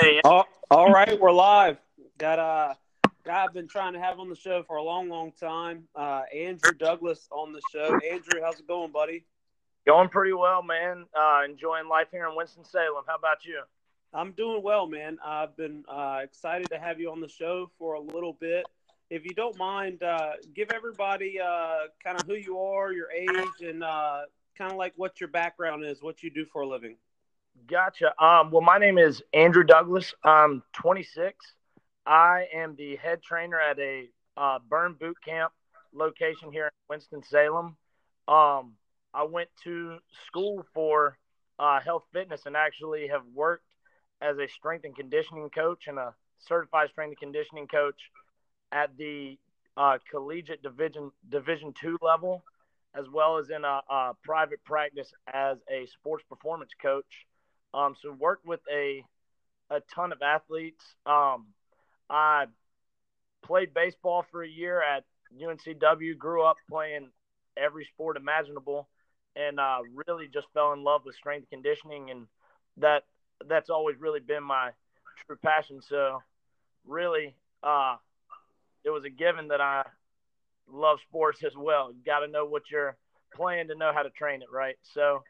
Hey. All right, we're live. Got a guy I've been trying to have on the show for a long, long time, Andrew Douglas on the show. Andrew, how's it going, buddy? Going pretty well, man. Enjoying life here in Winston-Salem. How about you? I'm doing well, man. I've been excited to have you on the show for a little bit. If you don't mind, give everybody kind of who you are, your age, and kind of like what your background is, what you do for a living. Gotcha. Well, my name is Andrew Douglas. I'm 26. I am the head trainer at a Burn Boot Camp location here in Winston-Salem. I went to school for health fitness and actually have worked as a strength and conditioning coach and a certified strength and conditioning coach at the collegiate Division II level, as well as in a private practice as a sports performance coach. So worked with a ton of athletes. I played baseball for a year at UNCW, grew up playing every sport imaginable, and really just fell in love with strength and conditioning, and that's always really been my true passion. So really it was a given that I love sports as well. You got to know what you're playing to know how to train it, right? So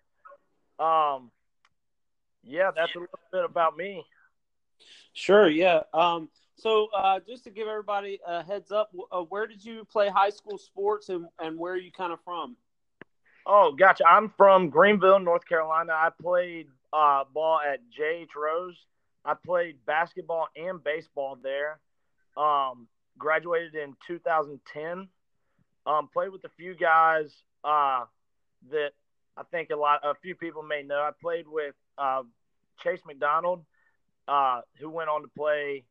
yeah, that's a little bit about me. Sure, yeah. So just to give everybody a heads up, where did you play high school sports and where are you kind of from? Oh, gotcha. I'm from Greenville, North Carolina. I played ball at J.H. Rose. I played basketball and baseball there. Graduated in 2010. Played with a few guys that I think a few people may know. I played with Chase McDonald, who went on to play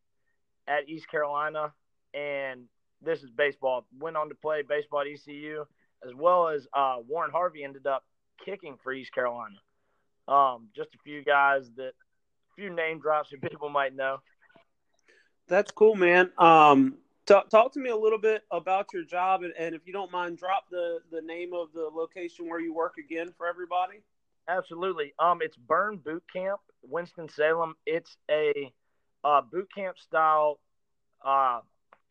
at East Carolina, and this is baseball. Went on to play baseball at ECU, as well as Warren Harvey ended up kicking for East Carolina. Just a few guys a few name drops that people might know. That's cool, man. Talk to me a little bit about your job, and if you don't mind, drop the name of the location where you work again for everybody. Absolutely. It's Burn Boot Camp, Winston-Salem. It's a boot camp style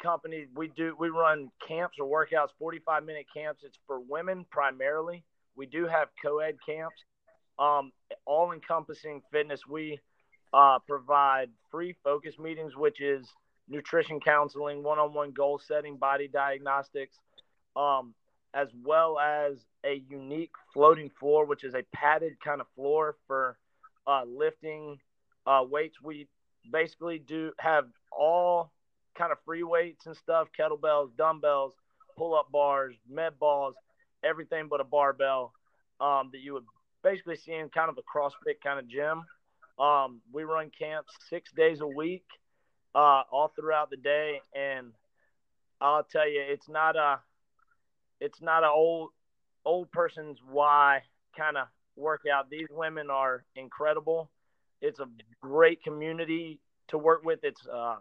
company. We run camps or workouts, 45-minute camps. It's for women primarily. We do have co-ed camps, all-encompassing fitness. We provide free focus meetings, which is nutrition counseling, one-on-one goal setting, body diagnostics, as well as a unique floating floor, which is a padded kind of floor for lifting weights. We basically have all kind of free weights and stuff, kettlebells, dumbbells, pull-up bars, med balls, everything but a barbell that you would basically see in kind of a CrossFit kind of gym. We run camps 6 days a week, all throughout the day, and I'll tell you, it's not an old person's why kind of workout. These women are incredible. It's a great community to work with. It's a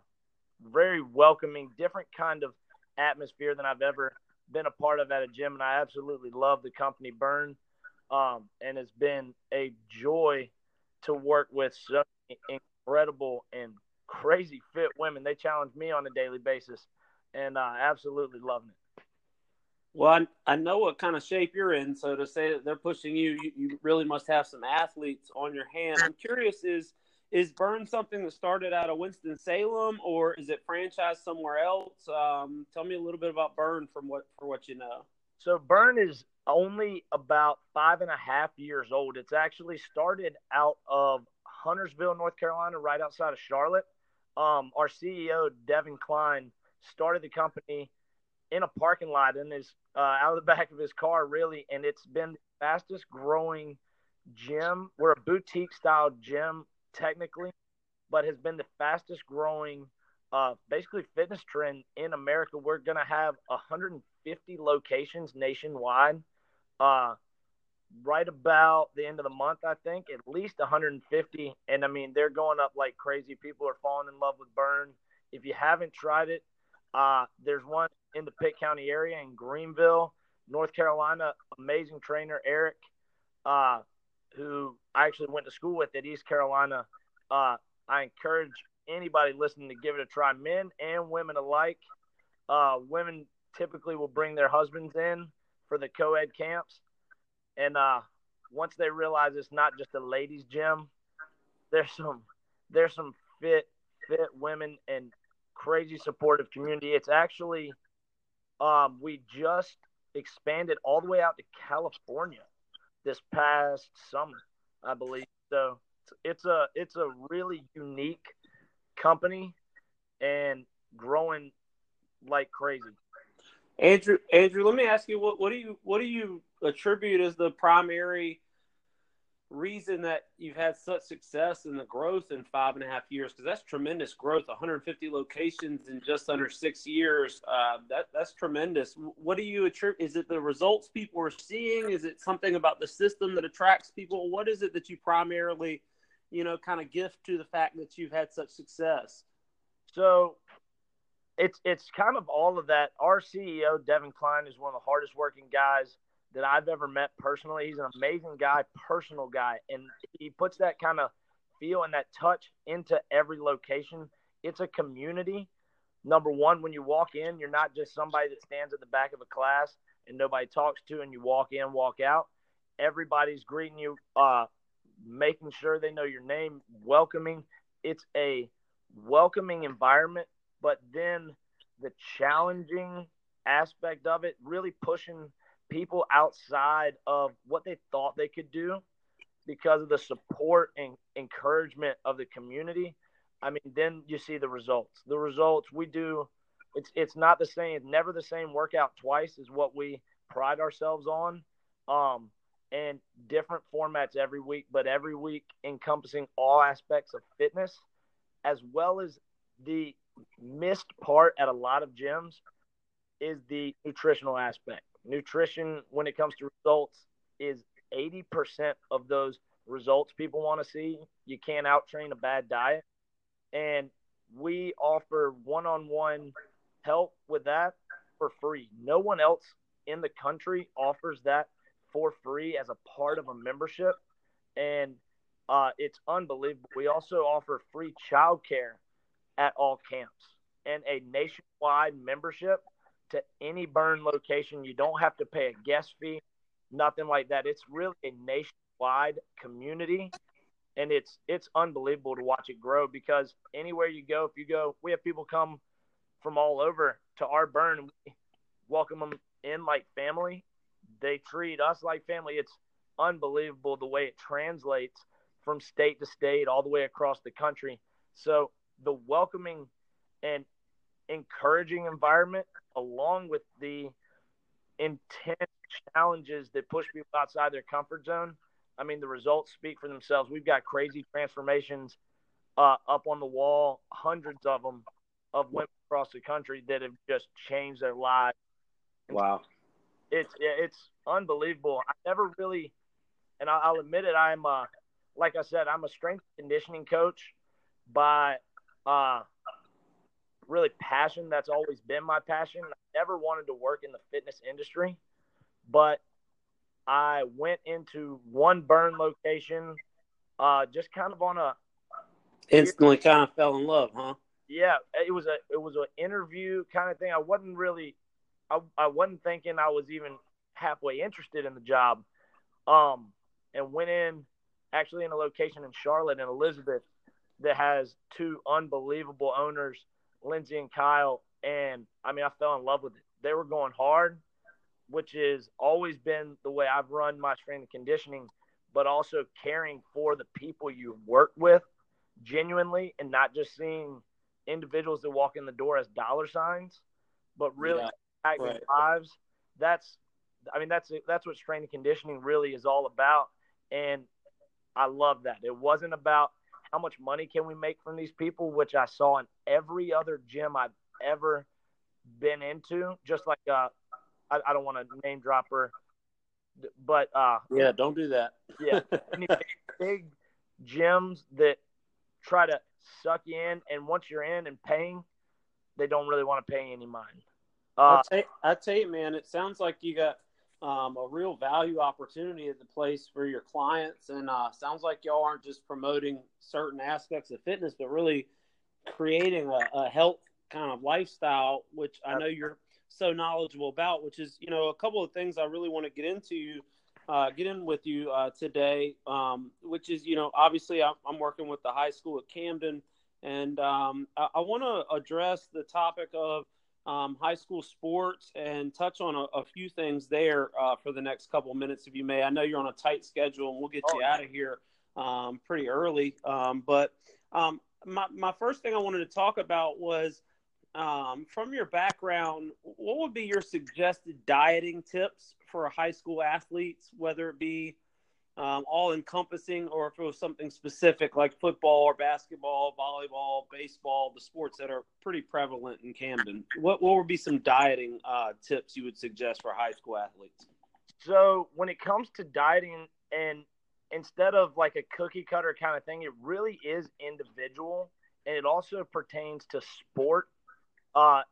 very welcoming, different kind of atmosphere than I've ever been a part of at a gym, and I absolutely love the company Burn, and it's been a joy to work with so many incredible and crazy fit women. They challenge me on a daily basis, and I absolutely loving it. Well, I know what kind of shape you're in, so to say that they're pushing you really must have some athletes on your hands. I'm curious, is Burn something that started out of Winston-Salem, or is it franchised somewhere else? Tell me a little bit about Burn for what you know. So Burn is only about 5.5 years old. It's actually started out of Huntersville, North Carolina, right outside of Charlotte. Our CEO, Devin Klein, started the company in a parking lot in his out of the back of his car, really, and it's been the fastest growing gym. We're a boutique style gym technically, but has been the fastest growing basically fitness trend in America. We're going to have 150 locations nationwide right about the end of the month, I think, at least 150. And I mean, they're going up like crazy. People are falling in love with Burn. If you haven't tried it, there's one in the Pitt County area in Greenville, North Carolina. Amazing trainer, Eric, who I actually went to school with at East Carolina, I encourage anybody listening to give it a try, men and women alike. Women typically will bring their husbands in for the co-ed camps. And once they realize it's not just a ladies' gym, there's some fit women and crazy supportive community. It's actually we just expanded all the way out to California this past summer, I believe. So it's a really unique company and growing like crazy. Andrew, let me ask you, what do you attribute as the primary reason that you've had such success in the growth in 5.5 years? Because that's tremendous growth, 150 locations in just under 6 years. That's tremendous. What do you attribute? Is it the results people are seeing? Is it something about the system that attracts people? What is it that you primarily, kind of gift to the fact that you've had such success? So it's kind of all of that. Our CEO, Devin Klein, is one of the hardest working guys that I've ever met personally. He's an amazing guy, personal guy, and he puts that kind of feel and that touch into every location. It's a community. Number one, when you walk in, you're not just somebody that stands at the back of a class and nobody talks to, and you walk in, walk out. Everybody's greeting you, making sure they know your name, welcoming. It's a welcoming environment, but then the challenging aspect of it, really pushing people outside of what they thought they could do because of the support and encouragement of the community. I mean, then you see the results. The results we do, it's not the same. It's never the same workout twice is what we pride ourselves on. And different formats every week, but every week encompassing all aspects of fitness, as well as the missed part at a lot of gyms is the nutritional aspect. Nutrition, when it comes to results, is 80% of those results people want to see. You can't out-train a bad diet. And we offer one-on-one help with that for free. No one else in the country offers that for free as a part of a membership. And it's unbelievable. We also offer free childcare at all camps and a nationwide membership to any Burn location. You don't have to pay a guest fee, nothing like that. It's really a nationwide community, and it's unbelievable to watch it grow, because anywhere you go, if you go, we have people come from all over to our Burn, and we welcome them in like family. They treat us like family. It's unbelievable the way it translates from state to state, all the way across the country. So the welcoming and encouraging environment, along with the intense challenges that push people outside their comfort zone. I mean, the results speak for themselves. We've got crazy transformations up on the wall, hundreds of them, of women across the country that have just changed their lives. And wow. It's unbelievable. I never really, and I'll admit it, like I said, I'm a strength conditioning coach by really passion. That's always been my passion. I never wanted to work in the fitness industry, but I went into one Burn location just kind of on a instantly kind of fell in love, huh? Yeah, it was an interview kind of thing. I wasn't really I wasn't thinking I was even halfway interested in the job, and went in actually in a location in Charlotte and Elizabeth that has two unbelievable owners, Lindsay and Kyle, and I mean, I fell in love with it. They were going hard, which has always been the way I've run my strength and conditioning, but also caring for the people you work with genuinely and not just seeing individuals that walk in the door as dollar signs, but really impacting lives. That's what strength and conditioning really is all about, and I love that. It wasn't about how much money can we make from these people, which I saw in every other gym I've ever been into. Just like I don't want to name drop her, but yeah, don't do that. Yeah, big gyms that try to suck you in, and once you're in and paying, they don't really want to pay any mind. I tell you, man, it sounds like you got a real value opportunity at the place for your clients. And sounds like y'all aren't just promoting certain aspects of fitness, but really creating a health kind of lifestyle, which I know you're so knowledgeable about, which is, you know, a couple of things I really want to get in with you today, which is, you know, obviously I'm working with the high school at Camden, and I want to address the topic of high school sports and touch on a few things there for the next couple of minutes, if you may. I know you're on a tight schedule, and we'll get you out of here pretty early. But my first thing I wanted to talk about was, from your background, what would be your suggested dieting tips for high school athletes, whether it be all-encompassing or if it was something specific like football or basketball, volleyball, baseball, the sports that are pretty prevalent in Camden? What would be some dieting tips you would suggest for high school athletes? So when it comes to dieting, and instead of like a cookie-cutter kind of thing, it really is individual, and it also pertains to sport.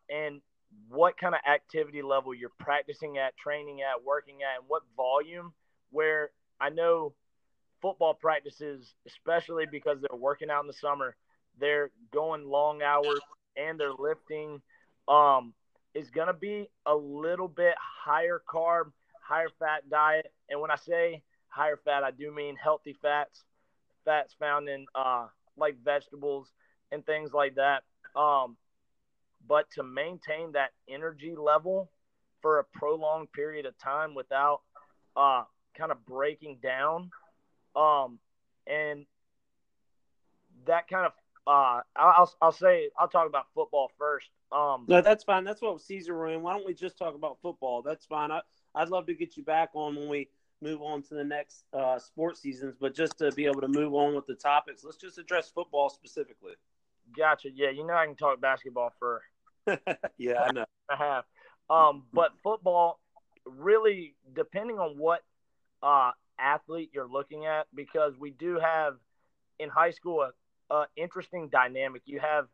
And what kind of activity level you're practicing at, training at, working at, and what volume. Where I know football practices, especially because they're working out in the summer, they're going long hours and they're lifting, is going to be a little bit higher carb, higher fat diet. And when I say higher fat, I do mean healthy fats found in like vegetables and things like that. But to maintain that energy level for a prolonged period of time without kind of breaking down. And that kind of I'll talk about football first. No, that's fine. That's what Caesar were in. Why don't we just talk about football? That's fine. I'd love to get you back on when we move on to the next sports seasons. But just to be able to move on with the topics, let's just address football specifically. Gotcha. Yeah, you know I can talk basketball for – yeah, I know. I have. But football, really, depending on what athlete you're looking at, because we do have in high school an interesting dynamic. You have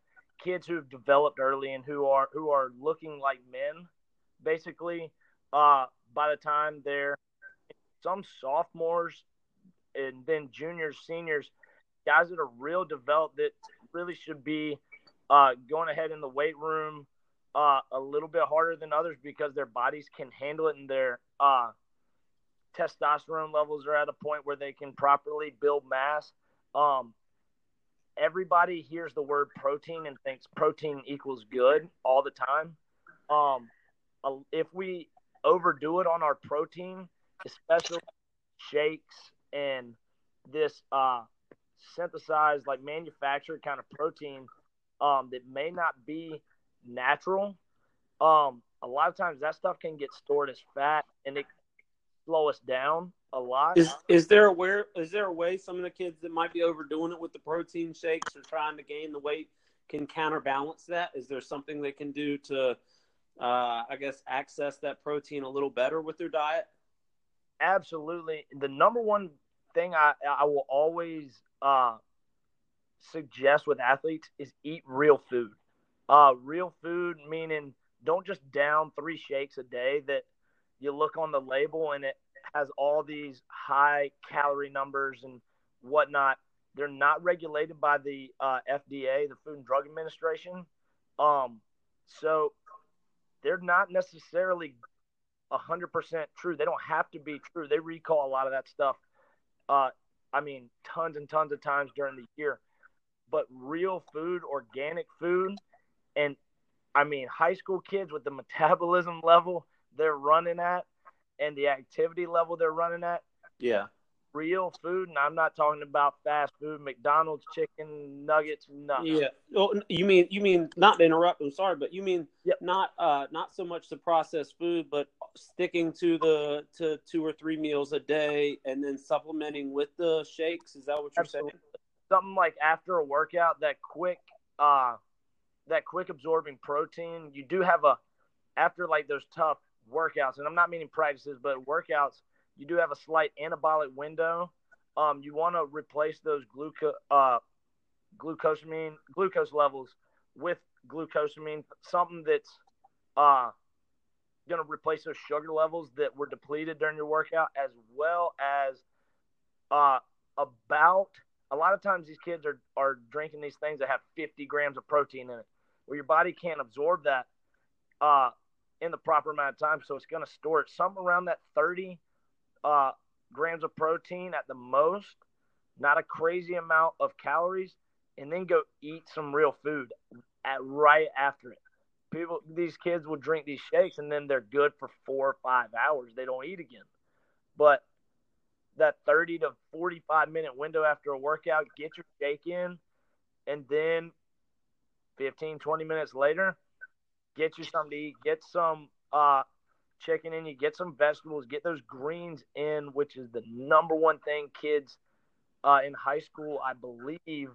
kids who've developed early and who are looking like men, basically. By the time they're some sophomores and then juniors, seniors, guys that are real developed that really should be going ahead in the weight room a little bit harder than others because their bodies can handle it, and their testosterone levels are at a point where they can properly build mass. Everybody hears the word protein and thinks protein equals good all the time. If we overdo it on our protein, especially shakes and this synthesized, like manufactured kind of protein that may not be natural. A lot of times that stuff can get stored as fat, and it slow us down a lot. Is there a way some of the kids that might be overdoing it with the protein shakes or trying to gain the weight can counterbalance that? Is there something they can do to, I guess, access that protein a little better with their diet? Absolutely. The number one thing I will always suggest with athletes is eat real food. Real food meaning don't just down 3 shakes a day that you look on the label and it has all these high calorie numbers and whatnot. They're not regulated by the FDA, the Food and Drug Administration. So they're not necessarily 100% true. They don't have to be true. They recall a lot of that stuff. Tons and tons of times during the year. But real food, organic food, and, high school kids with the metabolism level they're running at and the activity level they're running at. Yeah. Real food, and I'm not talking about fast food, McDonald's, chicken, nuggets, nothing. Yeah. Well, you mean not to interrupt, I'm sorry, but you mean not so much the processed food, but sticking to the 2 or 3 meals a day and then supplementing with the shakes? Is that what you're saying? Something like after a workout, that quick absorbing protein. You do have after like those tough workouts, and I'm not meaning practices, but workouts, you do have a slight anabolic window. You want to replace those glucose levels with glucosamine, something that's going to replace those sugar levels that were depleted during your workout, as well as about a lot of times these kids are drinking these things that have 50 grams of protein in it, where your body can't absorb that in the proper amount of time. So it's going to store it somewhere around that 30 grams of protein at the most, not a crazy amount of calories, and then go eat some real food right after it. People, these kids will drink these shakes and then they're good for 4 or 5 hours. They don't eat again. But that 30 to 45 minute window after a workout, get your shake in, and then 15, 20 minutes later, get you something to eat, get some chicken in you, get some vegetables, get those greens in, which is the number one thing kids in high school, I believe,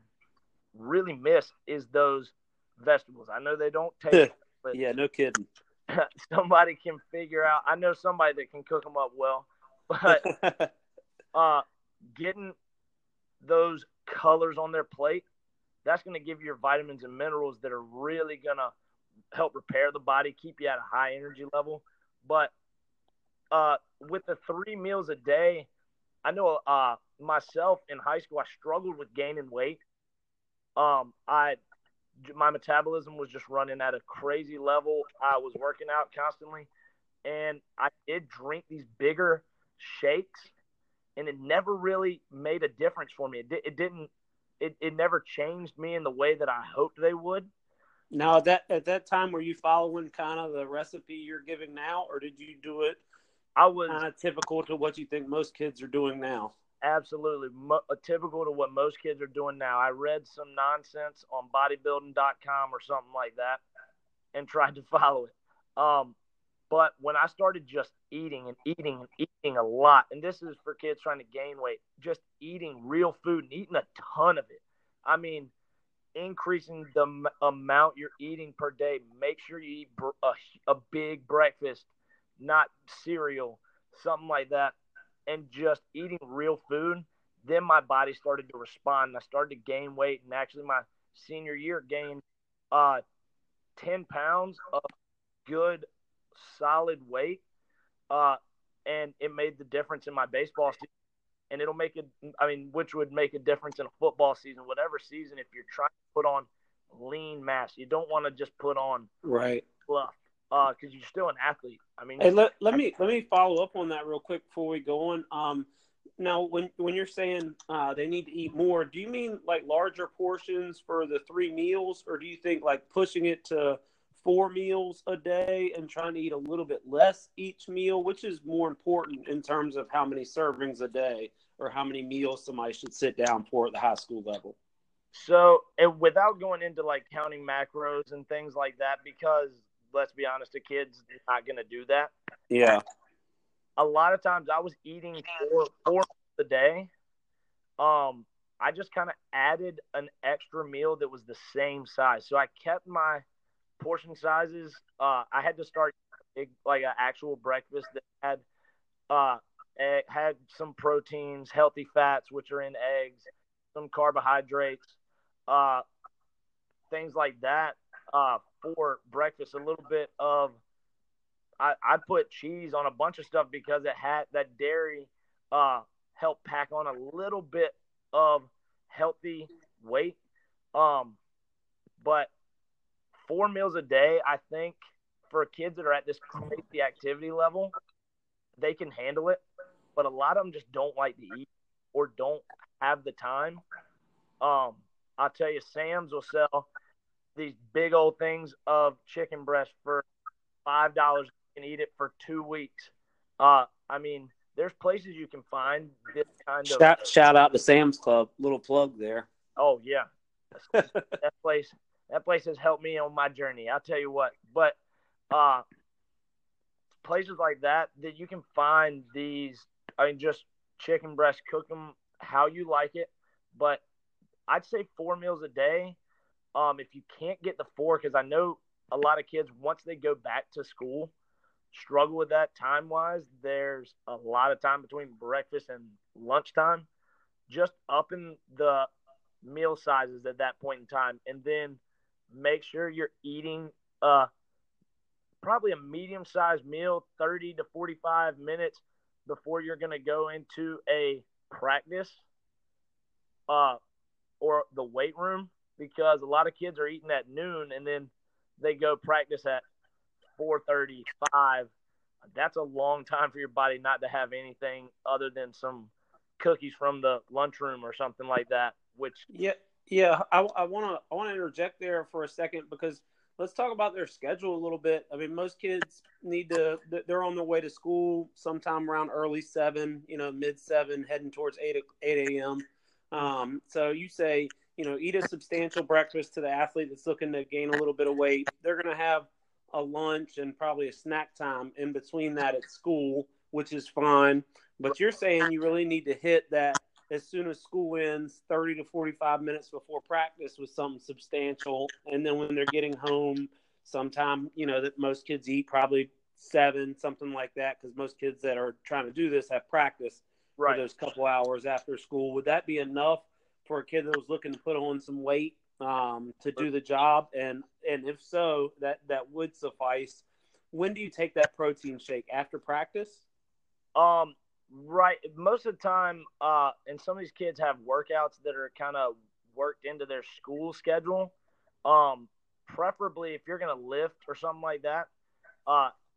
really miss is those vegetables. I know they don't take but yeah, no kidding. Somebody can figure out. I know somebody that can cook them up well, but getting those colors on their plate, that's going to give you your vitamins and minerals that are really going to help repair the body, keep you at a high energy level. But with the 3 meals a day, I know myself in high school, I struggled with gaining weight. My metabolism was just running at a crazy level. I was working out constantly, and I did drink these bigger shakes, and it never really made a difference for me. It never changed me in the way that I hoped they would. Now, at that time, were you following kind of the recipe you're giving now, or did you do it kind of typical to what you think most kids are doing now? Absolutely. Typical to what most kids are doing now. I read some nonsense on bodybuilding.com or something like that and tried to follow it. But when I started just eating a lot, and this is for kids trying to gain weight, just eating real food and eating a ton of it. I mean, increasing the amount you're eating per day. Make sure you eat a big breakfast, not cereal, something like that. And just eating real food, then my body started to respond. And I started to gain weight, and actually my senior year gained 10 pounds of good, solid weight, and it made the difference in my baseball season. And it'll make it – I mean, which would make a difference in a football season, whatever season, if you're trying to put on lean mass. You don't want to just put on fluff. Because you're still an athlete. I mean, hey, let me follow up on that real quick before we go on. Now, when you're saying they need to eat more, do you mean like larger portions for the 3 meals, or do you think like pushing it to 4 meals a day and trying to eat a little bit less each meal? Which is more important in terms of how many servings a day or how many meals somebody should sit down for at the high school level? So, and without going into like counting macros and things like that, because let's be honest, the kids are not going to do that. Yeah. A lot of times I was eating four a day. I just kind of added an extra meal that was the same size. So I kept my portion sizes. I had to start like an actual breakfast that had some proteins, healthy fats, which are in eggs, some carbohydrates, things like that. For breakfast, a little bit of I put cheese on a bunch of stuff because it had that dairy helped pack on a little bit of healthy weight. But 4 meals a day, I think, for kids that are at this crazy activity level, they can handle it. But a lot of them just don't like to eat or don't have the time. I'll tell you, Sam's will sell these big old things of chicken breast for $5 and eat it for 2 weeks. I mean, there's places you can find this kind of shout out to Sam's Club, little plug there. Oh yeah, that place has helped me on my journey. I'll tell you what, but places like that you can find these. I mean, just chicken breast, cook them how you like it. But I'd say 4 meals a day. If you can't get the 4, because I know a lot of kids, once they go back to school, struggle with that time-wise. There's a lot of time between breakfast and lunchtime. Just upping the meal sizes at that point in time, and then make sure you're eating probably a medium-sized meal 30 to 45 minutes before you're going to go into a practice or the weight room, because a lot of kids are eating at noon and then they go practice at 4:35. That's a long time for your body not to have anything other than some cookies from the lunchroom or something like that. Which I want to interject there for a second, because let's talk about their schedule a little bit. I mean, most kids need to, they're on their way to school sometime around early 7, you know, mid 7, heading towards 8 a.m. So you say, you know, eat a substantial breakfast to the athlete that's looking to gain a little bit of weight. They're going to have a lunch and probably a snack time in between that at school, which is fine. But you're saying you really need to hit that as soon as school ends, 30 to 45 minutes before practice, with something substantial. And then when they're getting home sometime, you know, that most kids eat probably 7, something like that, because most kids that are trying to do this have practice for those couple hours after school. Would that be enough for a kid that was looking to put on some weight to do the job? And if so, that would suffice. When do you take that protein shake? After practice? Right. Most of the time, and some of these kids have workouts that are kind of worked into their school schedule. Preferably if you're going to lift or something like that,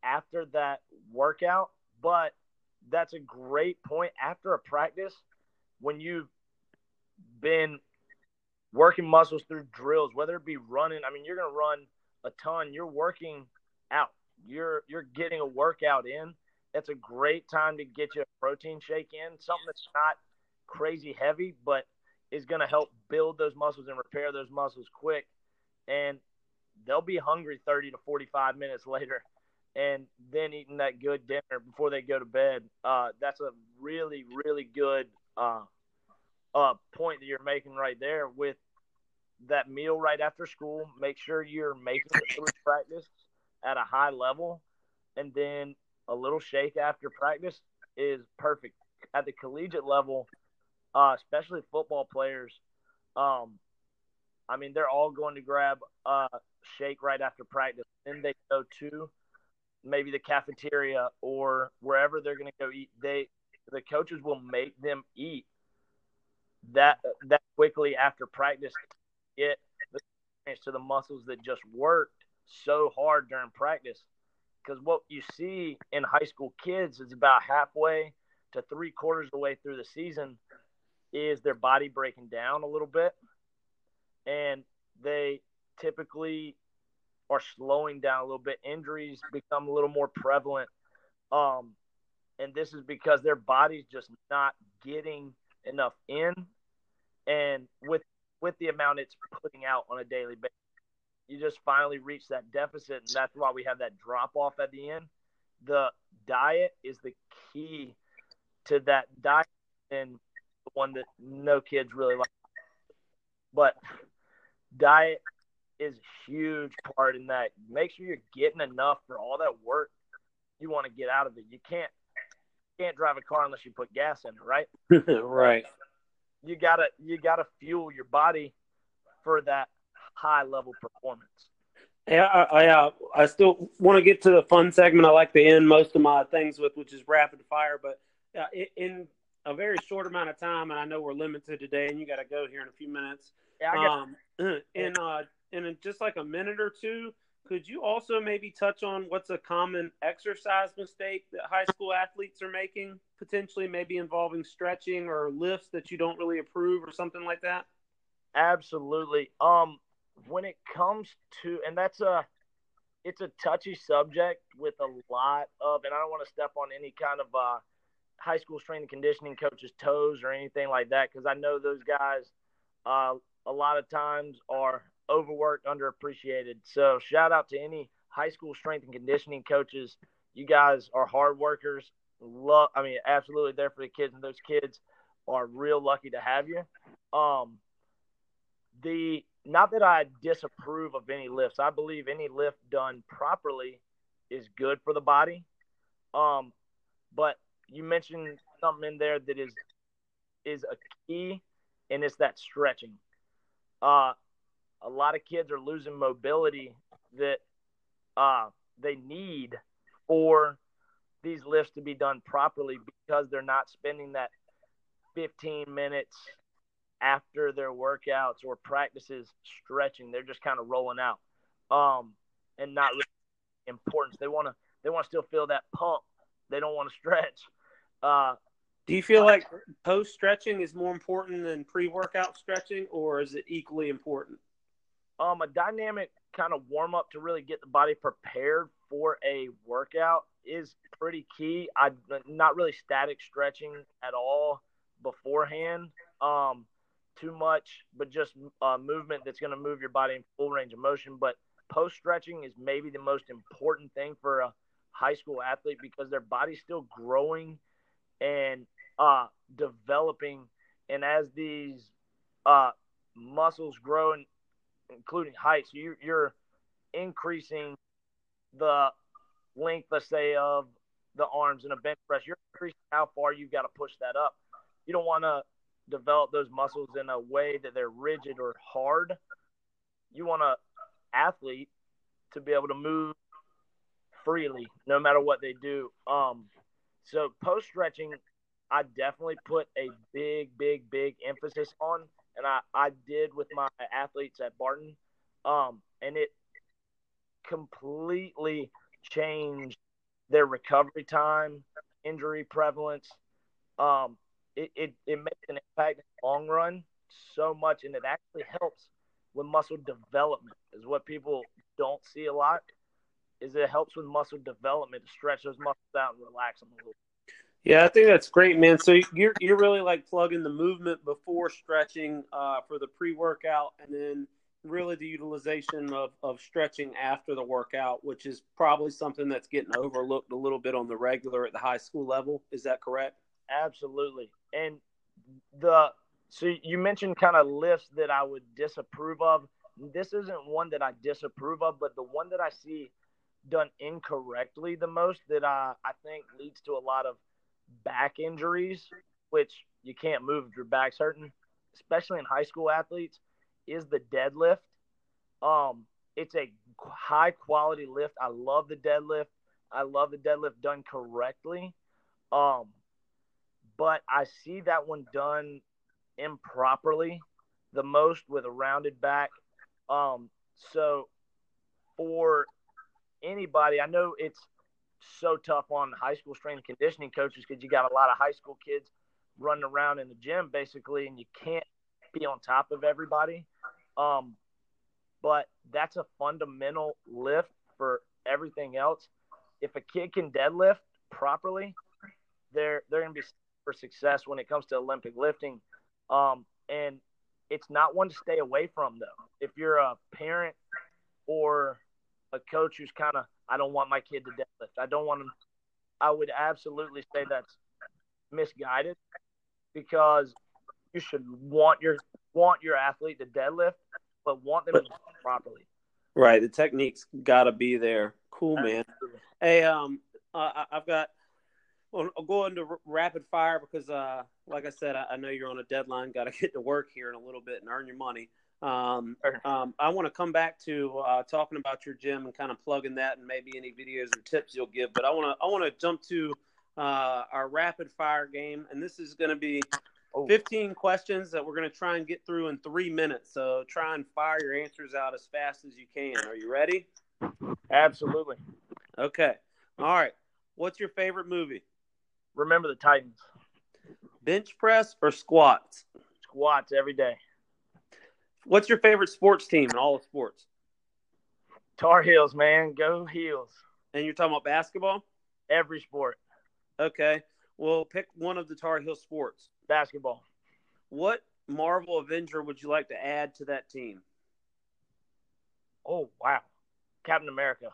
after that workout. But that's a great point. After a practice, when you've been working muscles through drills, whether it be running, I mean, you're going to run a ton. You're working out. You're getting a workout in. That's a great time to get you a protein shake in, something that's not crazy heavy, but is going to help build those muscles and repair those muscles quick. And they'll be hungry 30 to 45 minutes later, and then eating that good dinner before they go to bed. That's a really, really good point that you're making right there with that meal right after school. Make sure you're making it through practice at a high level, and then a little shake after practice is perfect. At the collegiate level, especially football players, I mean, they're all going to grab a shake right after practice. Then they go to maybe the cafeteria or wherever they're going to go eat. The coaches will make them eat that quickly after practice to get the experience to the muscles that just worked so hard during practice. Because what you see in high school kids is about halfway to three-quarters of the way through the season is their body breaking down a little bit, and they typically are slowing down a little bit. Injuries become a little more prevalent, and this is because their body's just not getting enough in, and with the amount it's putting out on a daily basis. You just finally reach that deficit, and that's why we have that drop-off at the end. The diet is the key to that diet, and the one that no kids really like. But diet is a huge part in that. Make sure you're getting enough for all that work you want to get out of it. You can't drive a car unless you put gas in it, right? Right. You gotta fuel your body for that high-level performance. Yeah, I still want to get to the fun segment I like to end most of my things with, which is rapid fire. But in a very short amount of time, and I know we're limited today, and you got to go here in a few minutes. Yeah, in just like a minute or two, could you also maybe touch on what's a common exercise mistake that high school athletes are making, potentially maybe involving stretching or lifts that you don't really approve or something like that? Absolutely. When it comes to, and it's a touchy subject with a lot of, and I don't want to step on any kind of high school strength and conditioning coaches' toes or anything like that, because I know those guys a lot of times are overworked, underappreciated. So shout out to any high school strength and conditioning coaches. You guys are hard workers. Absolutely there for the kids, and those kids are real lucky to have you. Not that I disapprove of any lifts. I believe any lift done properly is good for the body. But you mentioned something in there that is a key, and it's that stretching. A lot of kids are losing mobility that they need for these lifts to be done properly, because they're not spending that 15 minutes after their workouts or practices stretching. They're just kind of rolling out and not really importance. They want to still feel that pump. They don't want to stretch. Do you feel like post-stretching is more important than pre-workout stretching, or is it equally important? A dynamic kind of warm-up to really get the body prepared for a workout is pretty key. I'm not really static stretching at all beforehand too much, but just movement that's going to move your body in full range of motion. But post-stretching is maybe the most important thing for a high school athlete, because their body's still growing and developing. And as these muscles grow, including height, so you're increasing the length, let's say, of the arms in a bench press. You're increasing how far you've got to push that up. You don't want to develop those muscles in a way that they're rigid or hard. You want an athlete to be able to move freely no matter what they do. So post-stretching, I definitely put a big emphasis on, and I did with my athletes at Barton, and it completely changed their recovery time, injury prevalence. It makes an impact in the long run so much, and it actually helps with muscle development, is what people don't see a lot. Is it helps with muscle development to stretch those muscles out and relax them a little. Yeah, I think that's great, man. So you're really like plugging the movement before stretching for the pre-workout, and then really the utilization of stretching after the workout, which is probably something that's getting overlooked a little bit on the regular at the high school level. Is that correct? Absolutely. And so you mentioned kind of lifts that I would disapprove of. This isn't one that I disapprove of, but the one that I see done incorrectly the most that I think leads to a lot of back injuries, which you can't move if your back's hurting, especially in high school athletes, is the deadlift. It's a high-quality lift. I love the deadlift. I love the deadlift done correctly. But I see that one done improperly the most, with a rounded back. So for anybody, I know it's so tough on high school strength and conditioning coaches, because you got a lot of high school kids running around in the gym basically, and you can't be on top of everybody. But that's a fundamental lift for everything else. If a kid can deadlift properly, they're going to be for success when it comes to Olympic lifting. And it's not one to stay away from, though. If you're a parent or a coach who's kind of, I don't want my kid to deadlift, I don't want him, I would absolutely say that's misguided, because you should want your athlete to deadlift, but want them to deadlift properly. Right. The technique's got to be there. Cool, absolutely, man. Hey, I've got, well, I'll go into rapid fire because, like I said, I know you're on a deadline. Got to get to work here in a little bit and earn your money. I want to come back to talking about your gym and kind of plugging that, and maybe any videos or tips you'll give. But I want to jump to our rapid fire game, and this is going to be 15 questions that we're going to try and get through in 3 minutes. So try and fire your answers out as fast as you can. Are you ready? Absolutely. Okay. All right. What's your favorite movie? Remember the Titans. Bench press or squats? Squats every day. What's your favorite sports team in all of sports? Tar Heels, man. Go Heels. And you're talking about basketball? Every sport. Okay. Well, pick one of the Tar Heel sports. Basketball. What Marvel Avenger would you like to add to that team? Oh, wow. Captain America.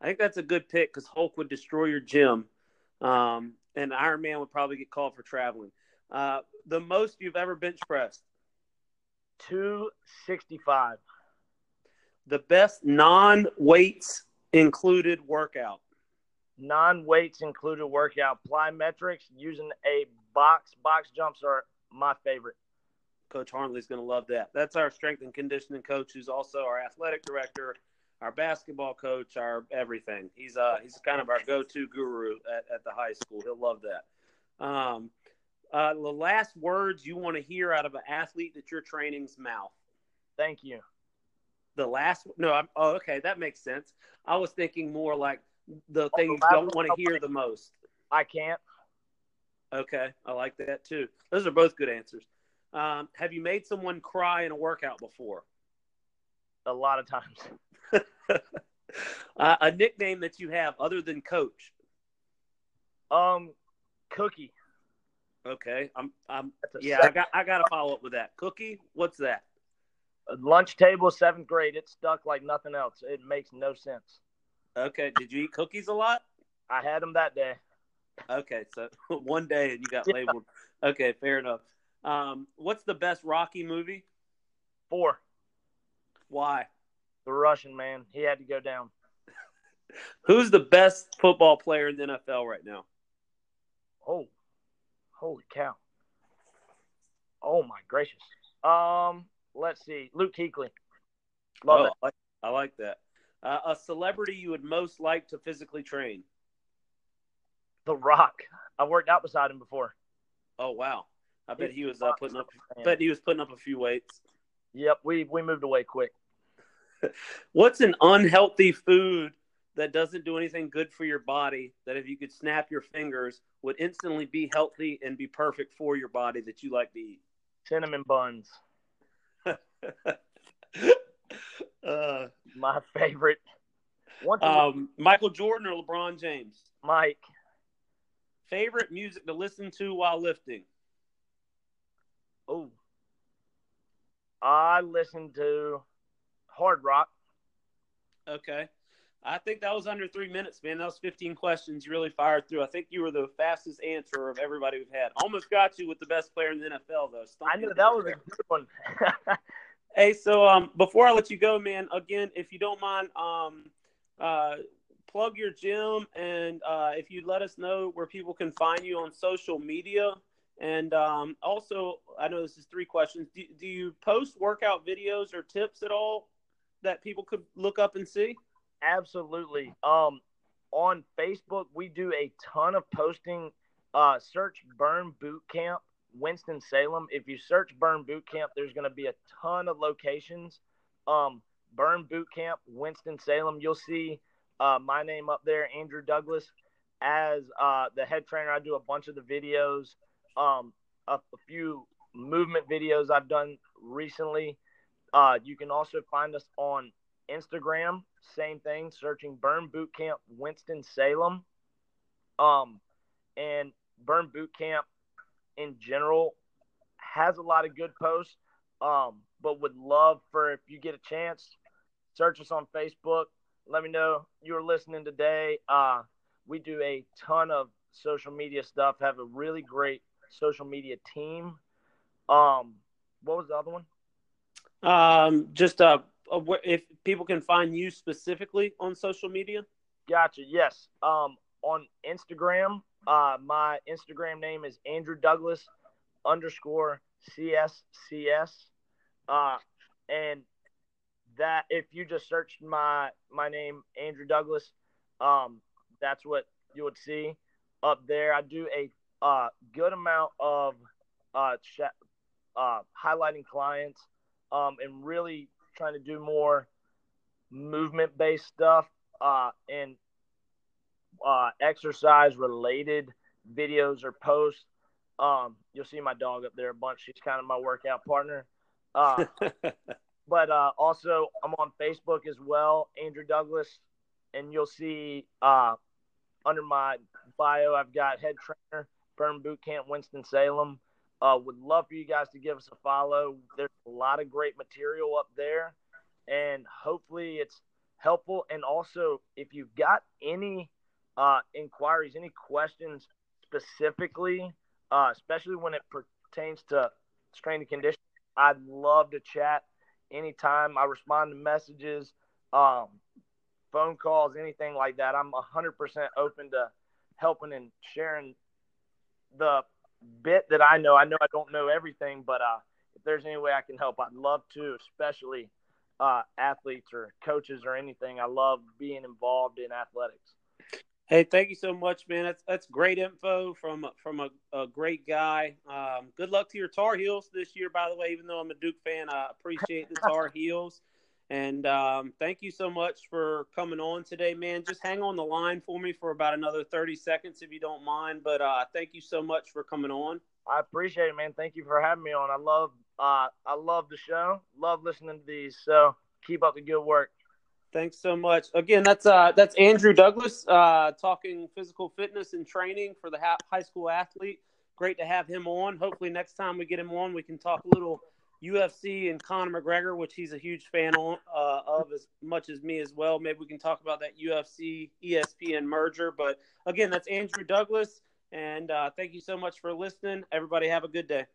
I think that's a good pick, because Hulk would destroy your gym, and Iron Man would probably get called for traveling. The most you've ever bench pressed? 265. The best non-weights included workout? Non-weights included workout. Plyometrics, using a box. Box jumps are my favorite. Coach Harnley's going to love that. That's our strength and conditioning coach, who's also our athletic director our basketball coach, our everything. He's kind of our go-to guru at the high school. He'll love that. The last words you want to hear out of an athlete that you're training's mouth. Thank you. The last – no, oh, okay, that makes sense. I was thinking more like the thing you don't want to hear the most. I can't. Okay, I like that too. Those are both good answers. Have you made someone cry in a workout before? A lot of times. A nickname that you have other than coach? Cookie. Okay, I got to follow up with that. Cookie, what's that? Lunch table, 7th grade. It's stuck like nothing else. It makes no sense. Okay. Did you eat cookies a lot? I had them that day. Okay. So one day and you got labeled. Okay. Fair enough. What's the best Rocky movie? 4. Why? The Russian man. He had to go down. Who's the best football player in the NFL right now? Oh, holy cow. Oh, my gracious. Let's see. Luke Kuechly. Love it. I like that. A celebrity you would most like to physically train? The Rock. I worked out beside him before. Oh, wow. I bet he was putting up a few weights. Yep, we moved away quick. What's an unhealthy food that doesn't do anything good for your body that if you could snap your fingers would instantly be healthy and be perfect for your body that you like to eat? Cinnamon buns. My favorite. Michael Jordan or LeBron James? Mike. Favorite music to listen to while lifting? Oh, I listen to hard rock. Okay, I think that was under 3 minutes, man. That was 15 questions. You really fired through. I think you were the fastest answerer of everybody we've had. Almost got you with the best player in the NFL, though. Stumped. I knew that was a good one. Hey, so before I let you go, man, again, if you don't mind, plug your gym, and if you'd let us know where people can find you on social media. And also, I know this is 3 questions. Do you post workout videos or tips at all that people could look up and see? Absolutely. On Facebook, we do a ton of posting. Search Burn Boot Camp. Winston-Salem. If you search Burn Boot Camp, there's going to be a ton of locations. Burn Boot Camp, Winston-Salem. You'll see my name up there, Andrew Douglas, as the head trainer. I do a bunch of the videos, a few movement videos I've done recently. You can also find us on Instagram. Same thing, searching Burn Boot Camp, Winston-Salem. And Burn Boot Camp in general has a lot of good posts, but would love for, if you get a chance, search us on Facebook. Let me know you were listening today. We do a ton of social media stuff, have a really great social media team. What was the other one? If people can find you specifically on social media. Gotcha. Yes. On Instagram, my Instagram name is Andrew_Douglas_CSCS. And that, if you just search my name, Andrew Douglas, that's what you would see up there. I do a good amount of highlighting clients, and really trying to do more movement-based stuff, and exercise related videos or posts. You'll see my dog up there a bunch. She's kind of my workout partner. But also I'm on Facebook as well, Andrew Douglas, and you'll see under my bio I've got head trainer, Burn Boot Camp, Winston-Salem. Would love for you guys to give us a follow. There's a lot of great material up there, and hopefully it's helpful. And also, if you've got any inquiries, any questions specifically, especially when it pertains to strength and conditioning, I'd love to chat anytime. I respond to messages, phone calls, anything like that. I'm 100% open to helping and sharing the bit that I know. I don't know everything, but if there's any way I can help, I'd love to, especially athletes or coaches or anything. I love being involved in athletics. Hey, thank you so much, man. That's great info from a great guy. Good luck to your Tar Heels this year, by the way. Even though I'm a Duke fan, I appreciate the Tar Heels. And thank you so much for coming on today, man. Just hang on the line for me for about another 30 seconds if you don't mind. But thank you so much for coming on. I appreciate it, man. Thank you for having me on. I love the show. Love listening to these. So keep up the good work. Thanks so much. Again, that's Andrew Douglas talking physical fitness and training for the high school athlete. Great to have him on. Hopefully next time we get him on, we can talk a little UFC and Conor McGregor, which he's a huge fan of as much as me as well. Maybe we can talk about that UFC ESPN merger. But, again, that's Andrew Douglas. And thank you so much for listening. Everybody have a good day.